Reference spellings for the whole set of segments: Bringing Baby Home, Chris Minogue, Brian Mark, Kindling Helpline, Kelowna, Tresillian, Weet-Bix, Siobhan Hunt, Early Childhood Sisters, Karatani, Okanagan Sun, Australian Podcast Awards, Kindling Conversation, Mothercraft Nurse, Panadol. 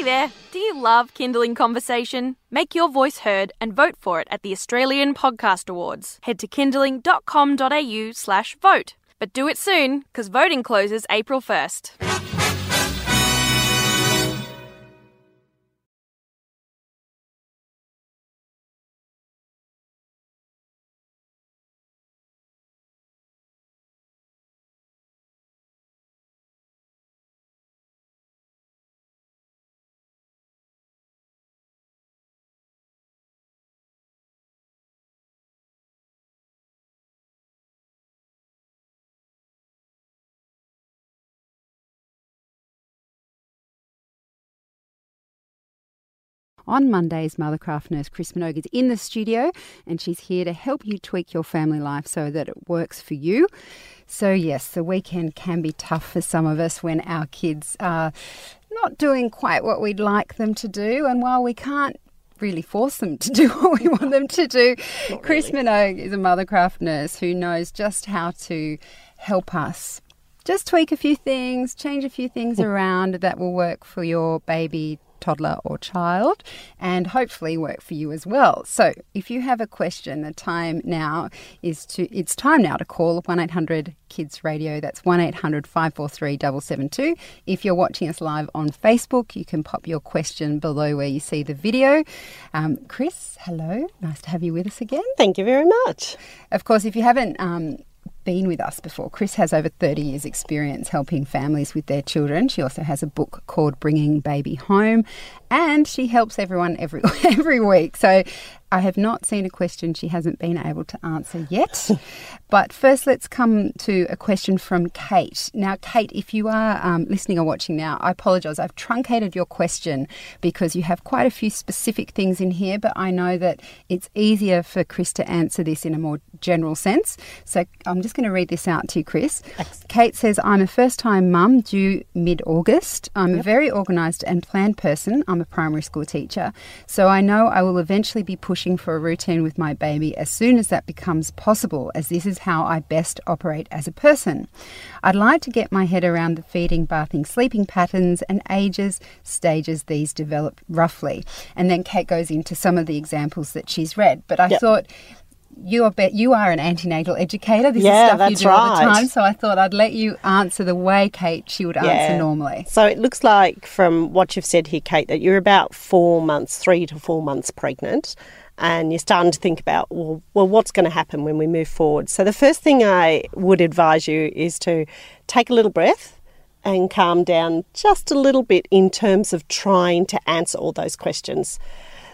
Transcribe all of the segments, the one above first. Hey there, do you love Kindling Conversation? Make your voice heard and vote for it at the Australian Podcast Awards. Head to kindling.com.au/vote. But do it soon, because voting closes April 1st. On Mondays, Mothercraft Nurse Chris Minogue is in the studio and she's here to help you tweak your family life so that it works for you. So yes, the weekend can be tough for some of us when our kids are not doing quite what we'd like them to do. And while we can't really force them to do what we want them to do, not Chris really. Minogue is a Mothercraft nurse who knows just how to help us. Just tweak a few things, change a few things around that will work for your baby, toddler or child, and hopefully work for you as well. So if you have a question, the time now is to call 1-800 Kids Radio. That's 1-800-543-772. If you're watching us live on Facebook, you can pop your question below where you see the video. Chris, hello. Nice to have you with us again. Thank you very much. Of course, if you haven't been with us before, Chris has over 30 years experience helping families with their children. She also has a book called Bringing Baby Home, and she helps everyone every week. So I have not seen a question she hasn't been able to answer yet. But first, let's come to a question from Kate. Now, Kate, if you are listening or watching now, I apologise. I've truncated your question because you have quite a few specific things in here, but I know that it's easier for Chris to answer this in a more general sense. So I'm just going to read this out to you, Chris. Thanks. Kate says, I'm a first-time mum due mid-August. I'm a very organised and planned person. I'm a primary school teacher. So I know I will eventually be pushed for a routine with my baby as soon as that becomes possible, as this is how I best operate as a person. I'd like to get my head around the feeding, bathing, sleeping patterns and stages these develop roughly. And then Kate goes into some of the examples that she's read. But I thought, you are an antenatal educator. This is stuff you do all the time. So I thought I'd let you answer the way, Kate, she would answer normally. So it looks like from what you've said here, Kate, that you're about 4 months, 3 to 4 months pregnant. And you're starting to think about, well, what's going to happen when we move forward? So the first thing I would advise you is to take a little breath and calm down just a little bit in terms of trying to answer all those questions.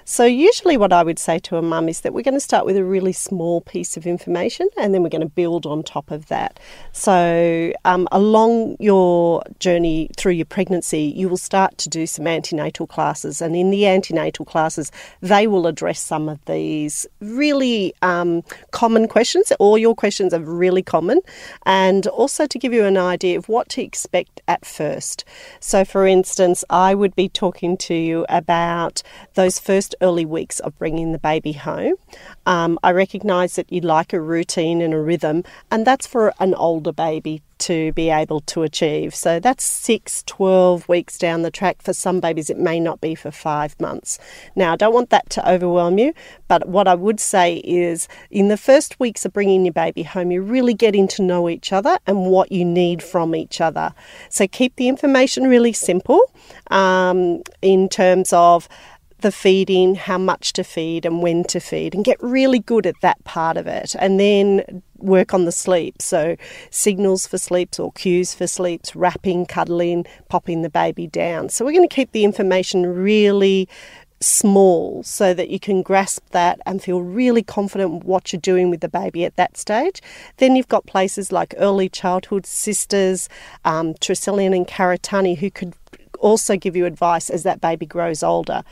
So usually what I would say to a mum is that we're going to start with a really small piece of information and then we're going to build on top of that. So along your journey through your pregnancy, you will start to do some antenatal classes, and in the antenatal classes, they will address some of these really common questions. All your questions are really common, and also to give you an idea of what to expect at first. So for instance, I would be talking to you about those first early weeks of bringing the baby home. I recognise that you'd like a routine and a rhythm, and that's for an older baby to be able to achieve. So that's 6, 12 weeks down the track. For some babies, it may not be for 5 months. Now, I don't want that to overwhelm you, but what I would say is in the first weeks of bringing your baby home, you're really getting to know each other and what you need from each other. So keep the information really simple in terms of the feeding, how much to feed and when to feed, and get really good at that part of it, and then work on the sleep. So signals for sleeps or cues for sleeps, wrapping, cuddling, popping the baby down. So we're going to keep the information really small so that you can grasp that and feel really confident what you're doing with the baby at that stage. Then you've got places like Early Childhood Sisters, Tresillian and Karatani, who could also give you advice as that baby grows older,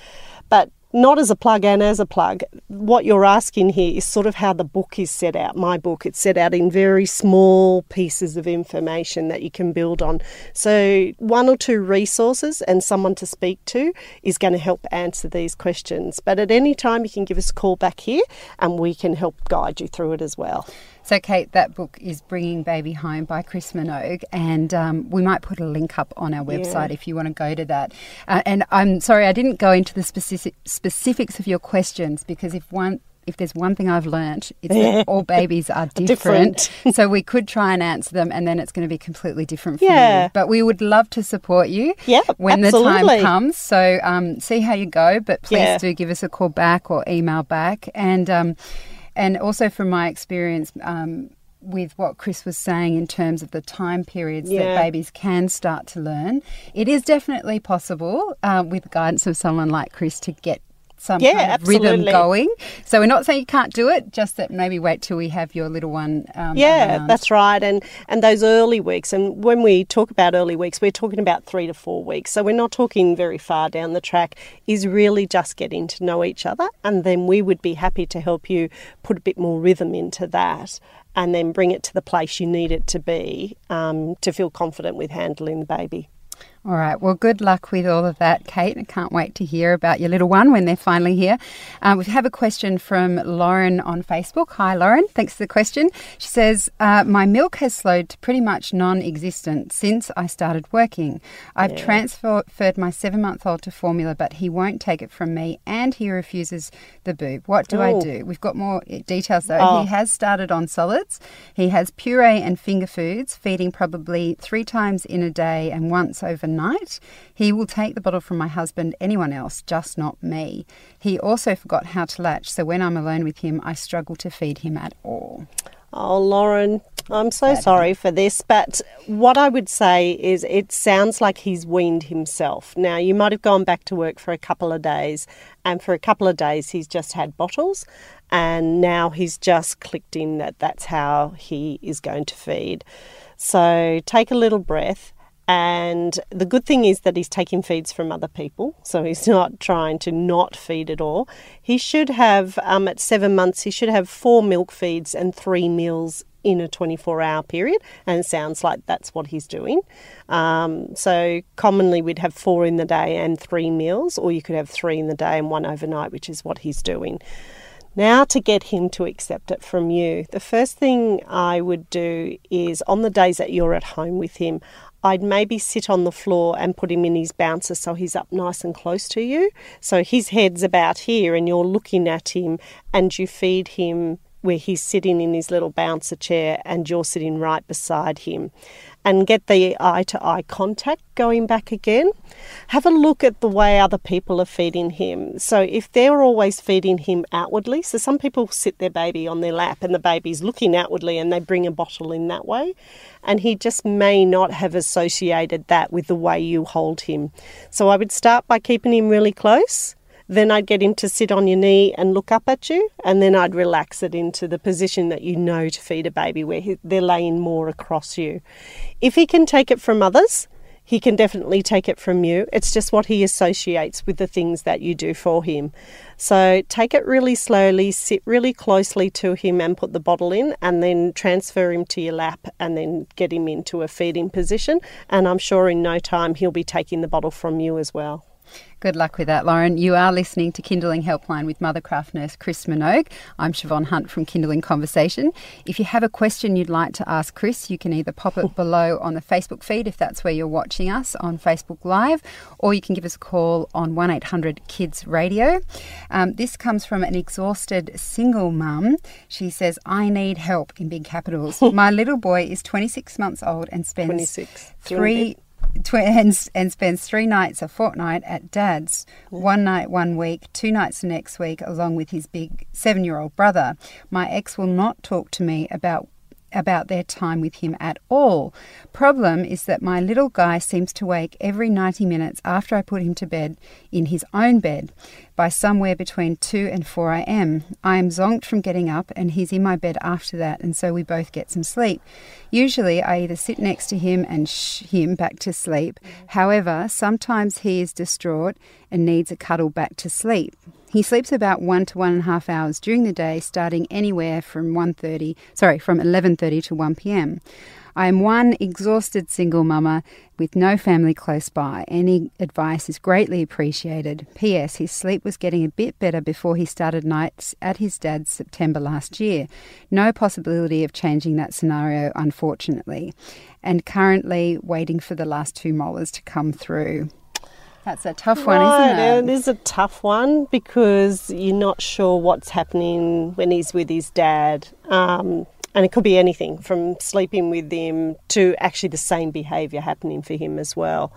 but not as a plug and as a plug. What you're asking here is sort of how the book is set out. My book, it's set out in very small pieces of information that you can build on. So 1 or 2 resources and someone to speak to is going to help answer these questions. But at any time, you can give us a call back here and we can help guide you through it as well. So, Kate, that book is Bringing Baby Home by Chris Minogue, and we might put a link up on our website if you want to go to that. And I'm sorry I didn't go into the specifics of your questions, because if there's one thing I've learnt, it's that all babies are different. So we could try and answer them, and then it's going to be completely different for you. But we would love to support you when the time comes. So see how you go, but please do give us a call back or email back. And also from my experience with what Chris was saying in terms of the time periods that babies can start to learn, it is definitely possible with the guidance of someone like Chris to get some kind of rhythm going. So we're not saying you can't do it, just that maybe wait till we have your little one around. That's right. And those early weeks, and when we talk about early weeks, we're talking about 3 to 4 weeks. So we're not talking very far down the track, is really just getting to know each other. And then we would be happy to help you put a bit more rhythm into that and then bring it to the place you need it to be to feel confident with handling the baby. All right. Well, good luck with all of that, Kate. I can't wait to hear about your little one when they're finally here. We have a question from Lauren on Facebook. Hi, Lauren. Thanks for the question. She says, my milk has slowed to pretty much non-existent since I started working. I've transferred my 7-month-old to formula, but he won't take it from me and he refuses the boob. What do I do? We've got more details, though. He has started on solids. He has puree and finger foods, feeding probably 3 times in a day and once overnight. He will take the bottle from my husband, anyone else, just not me. He also forgot how to latch, so when I'm alone with him, I struggle to feed him at all. Oh, Lauren, I'm so sorry for this, but what I would say is it sounds like he's weaned himself. Now, you might have gone back to work for a couple of days, and for a couple of days he's just had bottles, and now he's just clicked in that that's how he is going to feed. So take a little breath. And the good thing is that he's taking feeds from other people, so he's not trying to not feed at all. He should have, at 7 months, he should have 4 milk feeds and 3 meals in a 24-hour period, and it sounds like that's what he's doing. So commonly we'd have 4 in the day and 3 meals, or you could have 3 in the day and 1 overnight, which is what he's doing. Now, to get him to accept it from you, the first thing I would do is on the days that you're at home with him, I'd maybe sit on the floor and put him in his bouncer so he's up nice and close to you. So his head's about here and you're looking at him, and you feed him where he's sitting in his little bouncer chair and you're sitting right beside him. And get the eye-to-eye contact going back again. Have a look at the way other people are feeding him. So if they're always feeding him outwardly, so some people sit their baby on their lap and the baby's looking outwardly and they bring a bottle in that way, and he just may not have associated that with the way you hold him. So I would start by keeping him really close. Then I'd get him to sit on your knee and look up at you, and then I'd relax it into the position that you know to feed a baby where they're laying more across you. If he can take it from others, he can definitely take it from you. It's just what he associates with the things that you do for him. So take it really slowly, sit really closely to him and put the bottle in, and then transfer him to your lap and then get him into a feeding position. And I'm sure in no time he'll be taking the bottle from you as well. Good luck with that, Lauren. You are listening to Kindling Helpline with Mothercraft Nurse Chris Minogue. I'm Siobhan Hunt from Kindling Conversation. If you have a question you'd like to ask Chris, you can either pop it below on the Facebook feed if that's where you're watching us on Facebook Live, or you can give us a call on 1-800-KIDS-RADIO. This comes from an exhausted single mum. She says, I need help in big capitals. My little boy is 26 months old and spends 3 nights a fortnight at dad's, 1 night 1 week, 2 nights the next week, along with his big 7-year-old brother. My ex will not talk to me about their time with him at all. Problem is that my little guy seems to wake every 90 minutes after I put him to bed in his own bed by somewhere between 2 and 4 a.m. I am zonked from getting up and he's in my bed after that, and so we both get some sleep. Usually I either sit next to him and shh him back to sleep. However, sometimes he is distraught and needs a cuddle back to sleep. He sleeps about 1 to 1.5 hours during the day, starting anywhere from 11:30 to 1 p.m. I am one exhausted single mama with no family close by. Any advice is greatly appreciated. P.S. His sleep was getting a bit better before he started nights at his dad's September last year. No possibility of changing that scenario, unfortunately. And currently waiting for the last 2 molars to come through. That's a tough one, isn't it? It is a tough one because you're not sure what's happening when he's with his dad. And it could be anything from sleeping with him to actually the same behaviour happening for him as well.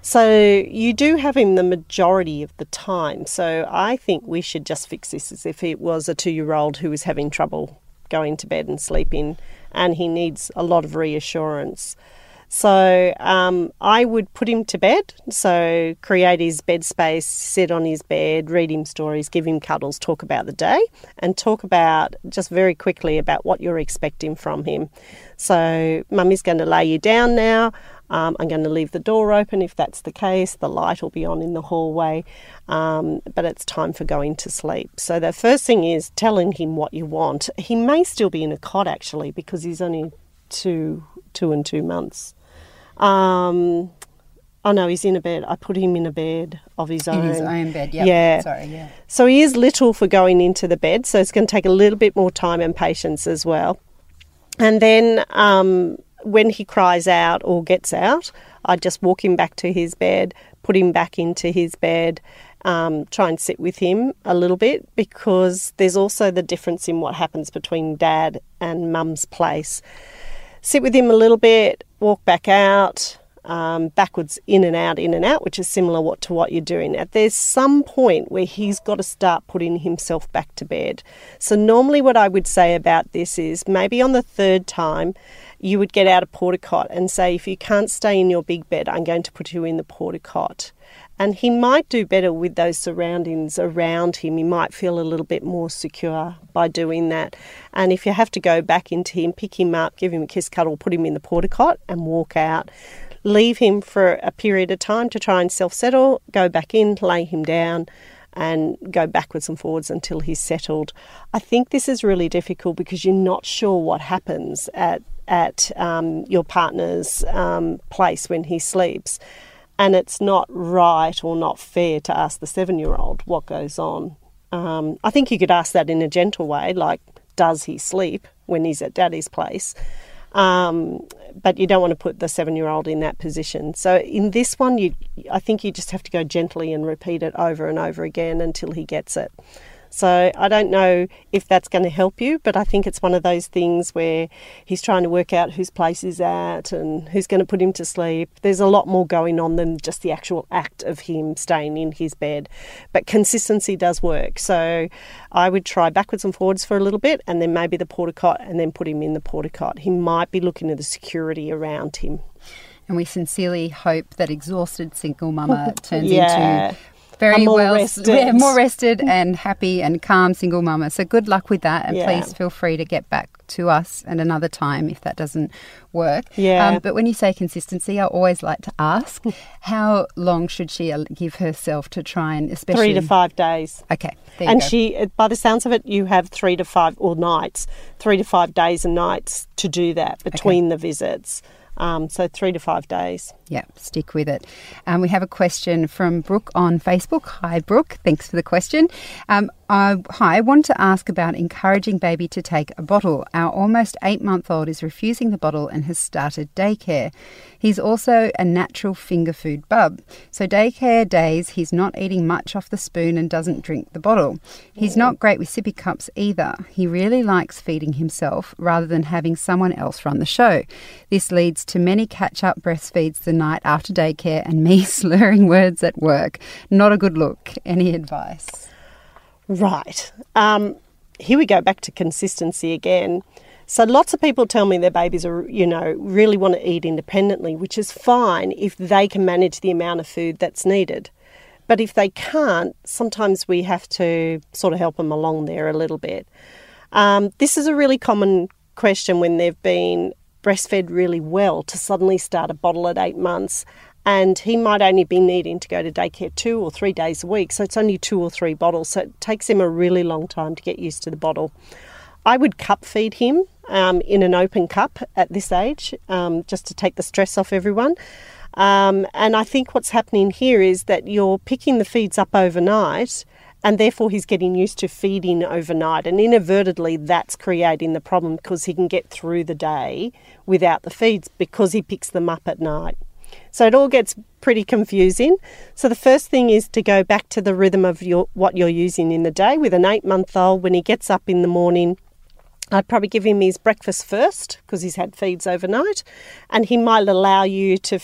So you do have him the majority of the time. So I think we should just fix this as if it was a 2-year-old who was having trouble going to bed and sleeping, and he needs a lot of reassurance. So I would put him to bed, so create his bed space, sit on his bed, read him stories, give him cuddles, talk about the day, and talk about just very quickly about what you're expecting from him. So Mummy's going to lay you down now. I'm going to leave the door open if that's the case. The light will be on in the hallway, but it's time for going to sleep. So the first thing is telling him what you want. He may still be in a cot actually because he's only two and 2 months. Oh no, he's in a bed. I put him in a bed of his own. In his own bed, yep. Yeah. Sorry, yeah. So he is little for going into the bed, so it's going to take a little bit more time and patience as well. And then when he cries out or gets out, I just walk him back to his bed, put him back into his bed, try and sit with him a little bit, because there's also the difference in what happens between Dad and Mum's place. Sit with him a little bit, walk back out, backwards, in and out, which is similar to what you're doing. There's some point where he's got to start putting himself back to bed. So normally what I would say about this is maybe on the 3rd time you would get out a porta-cot and say, if you can't stay in your big bed, I'm going to put you in the porta-cot. And he might do better with those surroundings around him. He might feel a little bit more secure by doing that. And if you have to go back into him, pick him up, give him a kiss, cuddle, put him in the porta-cot and walk out. Leave him for a period of time to try and self-settle, go back in, lay him down and go backwards and forwards until he's settled. I think this is really difficult because you're not sure what happens at your partner's place when he sleeps. And it's not right or not fair to ask the 7-year-old what goes on. I think you could ask that in a gentle way, like, does he sleep when he's at Daddy's place? But you don't want to put the 7-year-old in that position. So in this one, I think you just have to go gently and repeat it over and over again until he gets it. So I don't know if that's going to help you, but I think it's one of those things where he's trying to work out whose place he's at and who's going to put him to sleep. There's a lot more going on than just the actual act of him staying in his bed. But consistency does work. So I would try backwards and forwards for a little bit and then maybe the porta-cot and then put him in the porta-cot. He might be looking at the security around him. And we sincerely hope that exhausted single mama turns into... Very well, more rested and happy and calm single mama. So good luck with that, and please feel free to get back to us at another time if that doesn't work. But when you say consistency, I always like to ask, how long should she give herself to try and especially... 3 to 5 days. Okay, there you go. She, by the sounds of it, you have 3 to 5 days and nights to do that between the visits. So 3 to 5 days. Yeah, stick with it. We have a question from Brooke on Facebook. Hi, Brooke. Thanks for the question. Hi, I want to ask about encouraging baby to take a bottle. Our almost 8-month-old is refusing the bottle and has started daycare. He's also a natural finger food bub. So daycare days, he's not eating much off the spoon and doesn't drink the bottle. He's not great with sippy cups either. He really likes feeding himself rather than having someone else run the show. This leads to many catch-up breastfeeds the night after daycare and me slurring words at work. Not a good look. Any advice? Right. Here we go back to consistency again. So lots of people tell me their babies are, really want to eat independently, which is fine if they can manage the amount of food that's needed. But if they can't, sometimes we have to sort of help them along there a little bit. This is a really common question when they've been breastfed really well to suddenly start a bottle at 8 months. And he might only be needing to go to daycare 2 or 3 days a week. So it's only 2 or 3 bottles. So it takes him a really long time to get used to the bottle. I would cup feed him in an open cup at this age, just to take the stress off everyone. And I think what's happening here is that you're picking the feeds up overnight, and therefore he's getting used to feeding overnight. And inadvertently, that's creating the problem, because he can get through the day without the feeds because he picks them up at night. So it all gets pretty confusing. So the first thing is to go back to the rhythm of what you're using in the day. With an 8-month-old, when he gets up in the morning, I'd probably give him his breakfast first, because he's had feeds overnight, and he might allow you to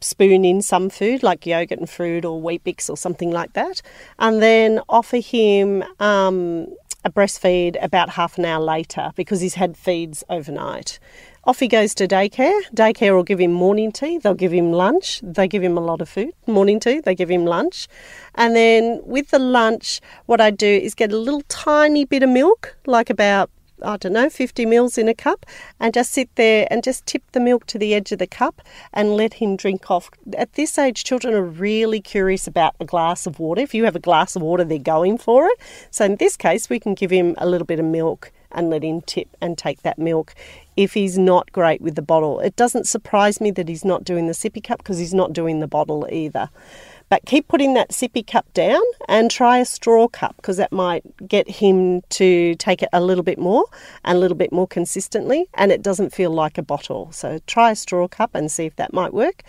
spoon in some food like yogurt and fruit or Weet-Bix or something like that, and then offer him a breastfeed about half an hour later, because he's had feeds overnight. Off he goes to daycare. Daycare will give him morning tea, they'll give him lunch, they give him a lot of food. Morning tea, they give him lunch. And then with the lunch, what I do is get a little tiny bit of milk, like about, 50 mils in a cup, and just sit there and just tip the milk to the edge of the cup and let him drink off. At this age, children are really curious about a glass of water. If you have a glass of water, they're going for it. So in this case, we can give him a little bit of milk and let him tip and take that milk if he's not great with the bottle. It doesn't surprise me that he's not doing the sippy cup, because he's not doing the bottle either. But keep putting that sippy cup down and try a straw cup, because that might get him to take it a little bit more and a little bit more consistently, and it doesn't feel like a bottle. So try a straw cup and see if that might work.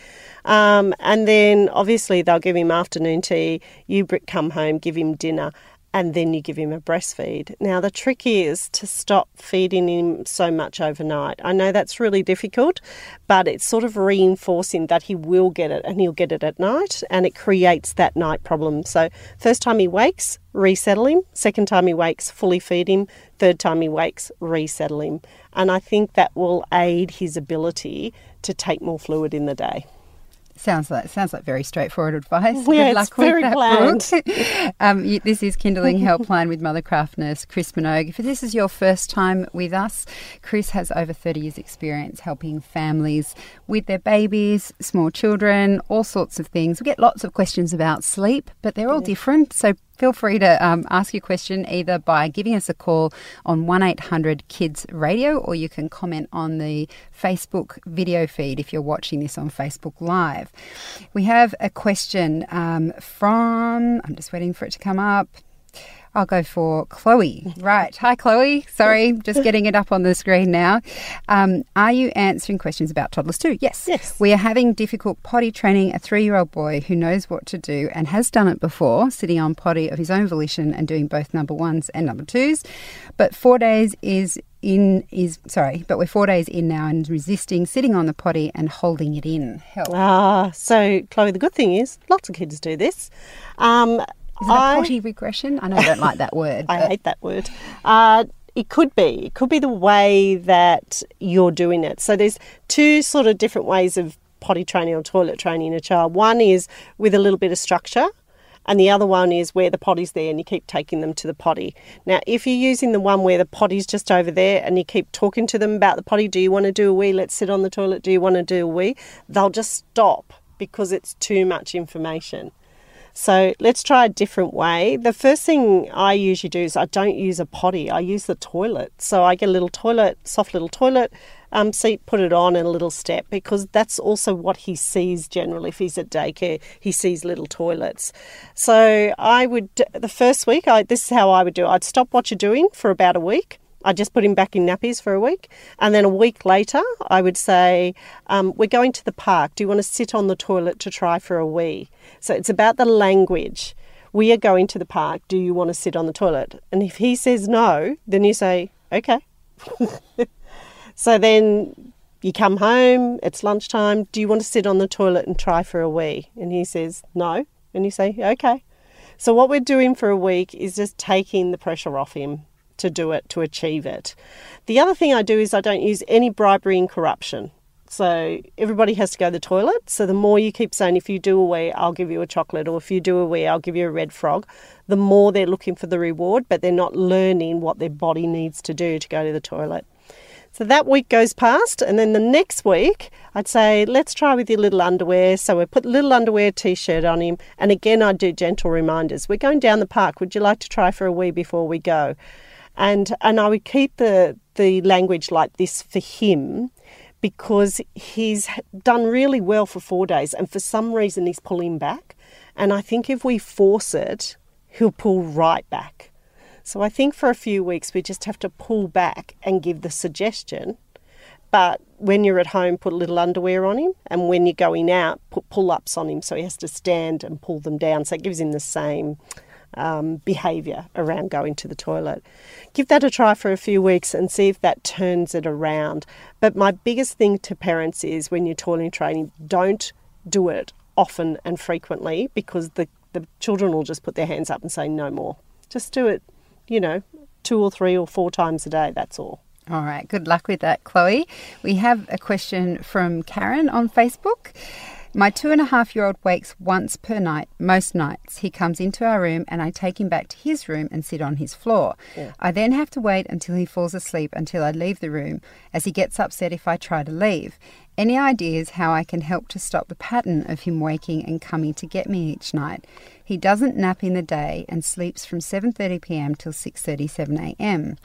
And then obviously they'll give him afternoon tea, you come home, give him dinner, and then you give him a breastfeed. Now, the trick is to stop feeding him so much overnight. I know that's really difficult, but it's sort of reinforcing that he will get it, and he'll get it at night, and it creates that night problem. So first time he wakes, resettle him. Second time he wakes, fully feed him. Third time he wakes, resettle him. And I think that will aid his ability to take more fluid in the day. Sounds like very straightforward advice. Yeah, good luck it's very with that, planned. This is Kindling Helpline with Mothercraft Nurse Chris Minogue. If this is your first time with us, Chris has over 30 years' experience helping families with their babies, small children, all sorts of things. We get lots of questions about sleep, but they're all different. So feel free to ask your question either by giving us a call on 1-800-KIDS-RADIO, or you can comment on the Facebook video feed if you're watching this on Facebook Live. We have a question from, I'm just waiting for it to come up. I'll go for Chloe. Right. Hi, Chloe. Sorry, just getting it up on the screen now. Are you answering questions about toddlers too? Yes. We are having difficult potty training a 3-year-old boy who knows what to do and has done it before, sitting on potty of his own volition and doing both number ones and number twos. But 4 days we're 4 days in now and resisting sitting on the potty and holding it in. Help. So, Chloe, the good thing is lots of kids do this. Is it a potty regression? I know I don't like that word. I hate that word. It could be. It could be the way that you're doing it. So there's two sort of different ways of potty training or toilet training a child. One is with a little bit of structure, and the other one is where the potty's there and you keep taking them to the potty. Now, if you're using the one where the potty's just over there and you keep talking to them about the potty, do you want to do a wee? Let's sit on the toilet. Do you want to do a wee? They'll just stop because it's too much information. So let's try a different way. The first thing I usually do is I don't use a potty. I use the toilet. So I get a little toilet, soft little toilet seat, put it on, and a little step, because that's also what he sees generally. If he's at daycare, he sees little toilets. So I would, the first week, this is how I would do it. I'd stop what you're doing for about a week. I just put him back in nappies for a week. And then a week later, I would say, we're going to the park. Do you want to sit on the toilet to try for a wee? So it's about the language. We are going to the park. Do you want to sit on the toilet? And if he says no, then you say, okay. So then you come home, it's lunchtime. Do you want to sit on the toilet and try for a wee? And he says no. And you say, okay. So what we're doing for a week is just taking the pressure off him to do it, to achieve it. The other thing I do is I don't use any bribery and corruption. So everybody has to go to the toilet. So the more you keep saying, if you do a wee, I'll give you a chocolate, or if you do a wee, I'll give you a red frog, the more they're looking for the reward, but they're not learning what their body needs to do to go to the toilet. So that week goes past, and then the next week, I'd say, let's try with your little underwear. So we put little underwear T-shirt on him, and again, I do gentle reminders. We're going down the park. Would you like to try for a wee before we go? And I would keep the language like this for him, because he's done really well for 4 days and for some reason he's pulling back. And I think if we force it, he'll pull right back. So I think for a few weeks we just have to pull back and give the suggestion. But when you're at home, put a little underwear on him. And when you're going out, put pull-ups on him so he has to stand and pull them down. So it gives him the same behaviour around going to the toilet. Give that a try for a few weeks and see if that turns it around. But my biggest thing to parents is when you're toilet training, don't do it often and frequently, because the children will just put their hands up and say no more. Just do it, 2 or 3 or 4 times a day, that's all. All right, good luck with that, Chloe. We have a question from Karen on Facebook. My 2.5-year-old wakes once per night, most nights. He comes into our room and I take him back to his room and sit on his floor. Yeah. I then have to wait until he falls asleep until I leave the room, as he gets upset if I try to leave. Any ideas how I can help to stop the pattern of him waking and coming to get me each night? He doesn't nap in the day and sleeps from 7:30pm till 6:37am.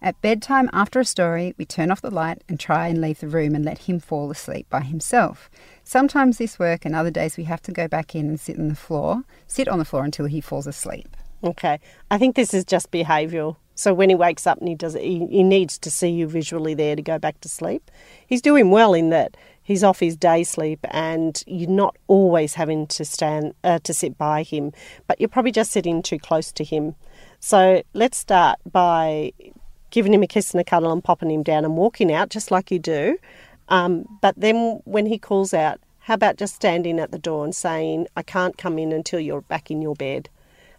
At bedtime, after a story, we turn off the light and try and leave the room and let him fall asleep by himself. Sometimes this works, and other days we have to go back in and sit on the floor until he falls asleep. Okay. I think this is just behavioural. So when he wakes up and he does it, he needs to see you visually there to go back to sleep. He's doing well in that he's off his day sleep and you're not always having to sit by him, but you're probably just sitting too close to him. So let's start by giving him a kiss and a cuddle and popping him down and walking out just like you do. But then when he calls out, how about just standing at the door and saying, I can't come in until you're back in your bed.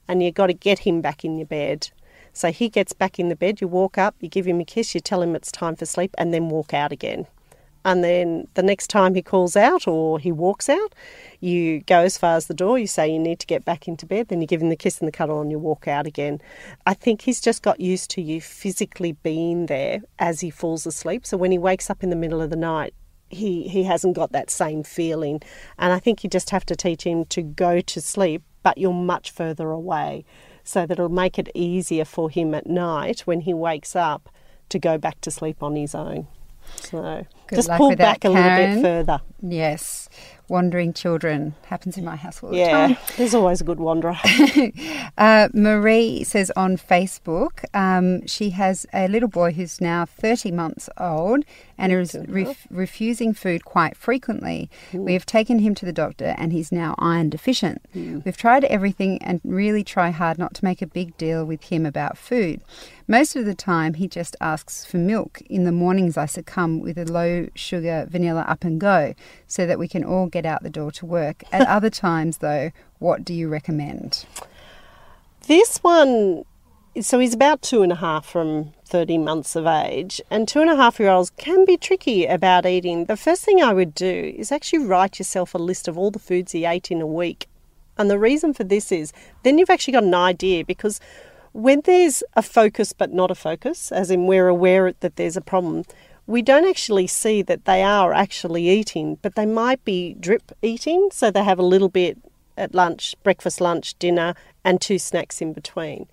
And you've got to get him back in your bed. So he gets back in the bed, you walk up, you give him a kiss, you tell him it's time for sleep, and then walk out again. And then the next time he calls out or he walks out, you go as far as the door, you say you need to get back into bed, then you give him the kiss and the cuddle and you walk out again. I think he's just got used to you physically being there as he falls asleep. So when he wakes up in the middle of the night, he hasn't got that same feeling. And I think you just have to teach him to go to sleep, but you're much further away, so that it'll make it easier for him at night when he wakes up to go back to sleep on his own. So just pull back a little bit further. Yes. Wandering children happens in my house all the time. Yeah, there's always a good wanderer. Marie says on Facebook, she has a little boy who's now 30 months old and is refusing food quite frequently. Ooh. We have taken him to the doctor and he's now iron deficient. Ooh. We've tried everything and really try hard not to make a big deal with him about food. Most of the time he just asks for milk. In the mornings I succumb with a low sugar vanilla up and go so that we can all get out the door to work. At other times, though, what do you recommend? This one, so he's about 2.5 from 30 months of age, and 2.5-year-olds can be tricky about eating. The first thing I would do is actually write yourself a list of all the foods he ate in a week. And the reason for this is then you've actually got an idea, because when there's a focus but not a focus, as in we're aware that there's a problem, we don't actually see that they are actually eating, but they might be drip eating. So they have a little bit at lunch, breakfast, lunch, dinner, and 2 snacks in between.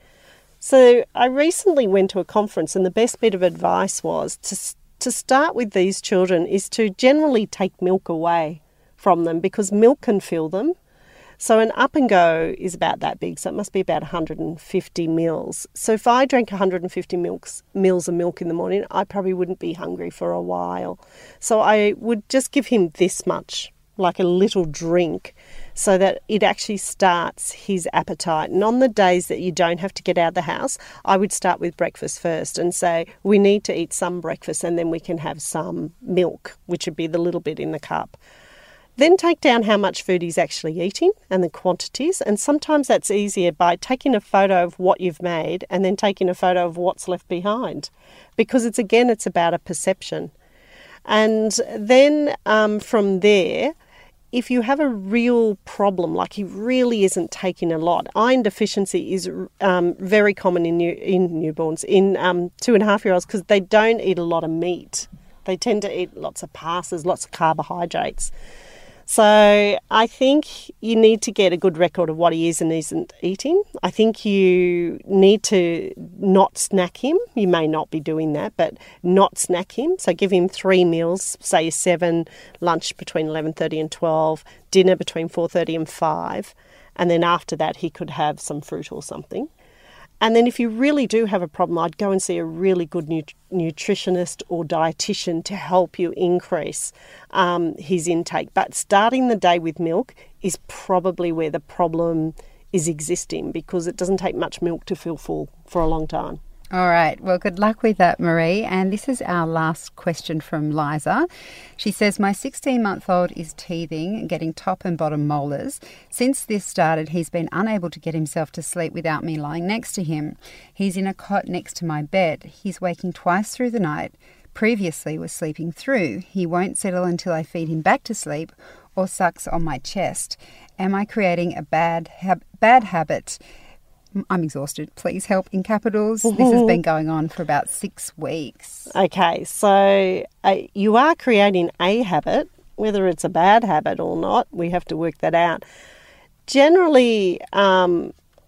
So I recently went to a conference, and the best bit of advice was to start with these children is to generally take milk away from them, because milk can fill them. So an up and go is about that big, so it must be about 150 mils. So if I drank 150 mils of milk in the morning, I probably wouldn't be hungry for a while. So I would just give him this much, like a little drink, so that it actually starts his appetite. And on the days that you don't have to get out of the house, I would start with breakfast first and say, we need to eat some breakfast and then we can have some milk, which would be the little bit in the cup. Then take down how much food he's actually eating and the quantities. And sometimes that's easier by taking a photo of what you've made and then taking a photo of what's left behind, because it's about a perception. And then from there, if you have a real problem, like he really isn't taking a lot, iron deficiency is very common in 2.5-year-olds, because they don't eat a lot of meat. They tend to eat lots of pastas, lots of carbohydrates. So I think you need to get a good record of what he is and isn't eating. I think you need to not snack him. You may not be doing that, but not snack him. So give him 3 meals, say 7, lunch between 11:30 and 12, dinner between 4:30 and 5, and then after that he could have some fruit or something. And then if you really do have a problem, I'd go and see a really good nutritionist or dietitian to help you increase his intake. But starting the day with milk is probably where the problem is existing, because it doesn't take much milk to feel full for a long time. All right. Well, good luck with that, Marie. And this is our last question from Liza. She says, my 16-month-old is teething, getting top and bottom molars. Since this started, he's been unable to get himself to sleep without me lying next to him. He's in a cot next to my bed. He's waking twice through the night. Previously was sleeping through. He won't settle until I feed him back to sleep or sucks on my chest. Am I creating a bad habit? I'm exhausted. Please help in capitals. This has been going on for about 6 weeks. Okay, so you are creating a habit, whether it's a bad habit or not. We have to work that out. Generally,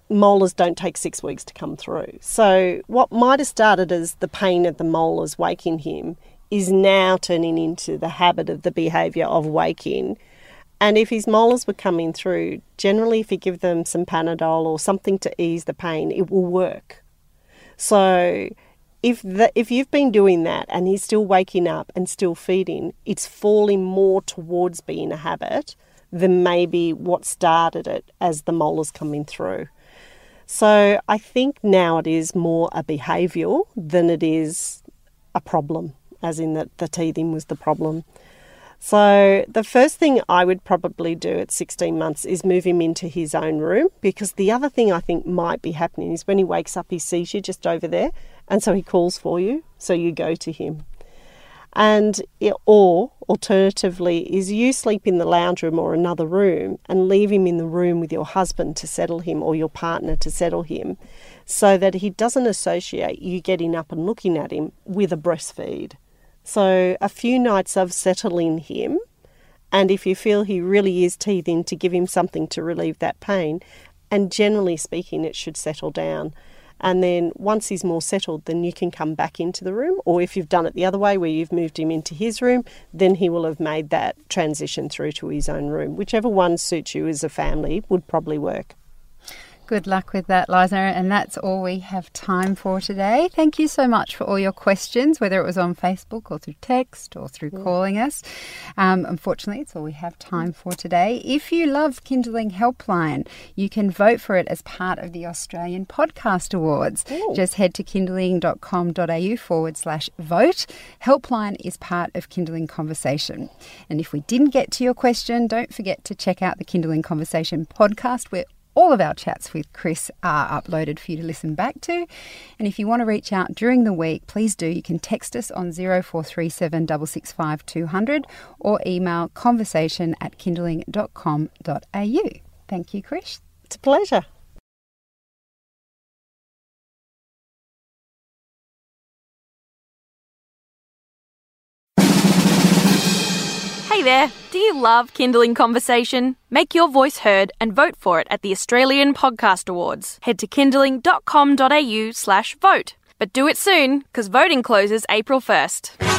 molars don't take 6 weeks to come through. So what might have started as the pain of the molars waking him is now turning into the habit of the behaviour of waking. And if his molars were coming through, generally if you give them some Panadol or something to ease the pain, it will work. So if you've been doing that and he's still waking up and still feeding, it's falling more towards being a habit than maybe what started it as the molars coming through. So I think now it is more a behavioural than it is a problem, as in that the teething was the problem. So the first thing I would probably do at 16 months is move him into his own room, because the other thing I think might be happening is when he wakes up, he sees you just over there, and so he calls for you, so you go to him. And or alternatively is you sleep in the lounge room or another room and leave him in the room with your husband to settle him or your partner to settle him, so that he doesn't associate you getting up and looking at him with a breastfeed. So a few nights of settling him, and if you feel he really is teething, to give him something to relieve that pain, and generally speaking it should settle down. And then once he's more settled, then you can come back into the room, or if you've done it the other way where you've moved him into his room, then he will have made that transition through to his own room. Whichever one suits you as a family would probably work. Good luck with that, Liza, and that's all we have time for today. Thank you so much for all your questions, whether it was on Facebook or through text or through calling us. Unfortunately, it's all we have time for today. If you love Kindling Helpline, you can vote for it as part of the Australian Podcast Awards. Ooh. Just head to kindling.com.au/vote. Helpline is part of Kindling Conversation. And if we didn't get to your question, don't forget to check out the Kindling Conversation podcast, where all of our chats with Chris are uploaded for you to listen back to. And if you want to reach out during the week, please do. You can text us on 0437 665 200 or email conversation@kindling.com.au. Thank you, Chris. It's a pleasure. Hey there, do you love Kindling Conversation? Make your voice heard and vote for it at the Australian Podcast Awards. Head to kindling.com.au/vote. But do it soon, because voting closes April 1st.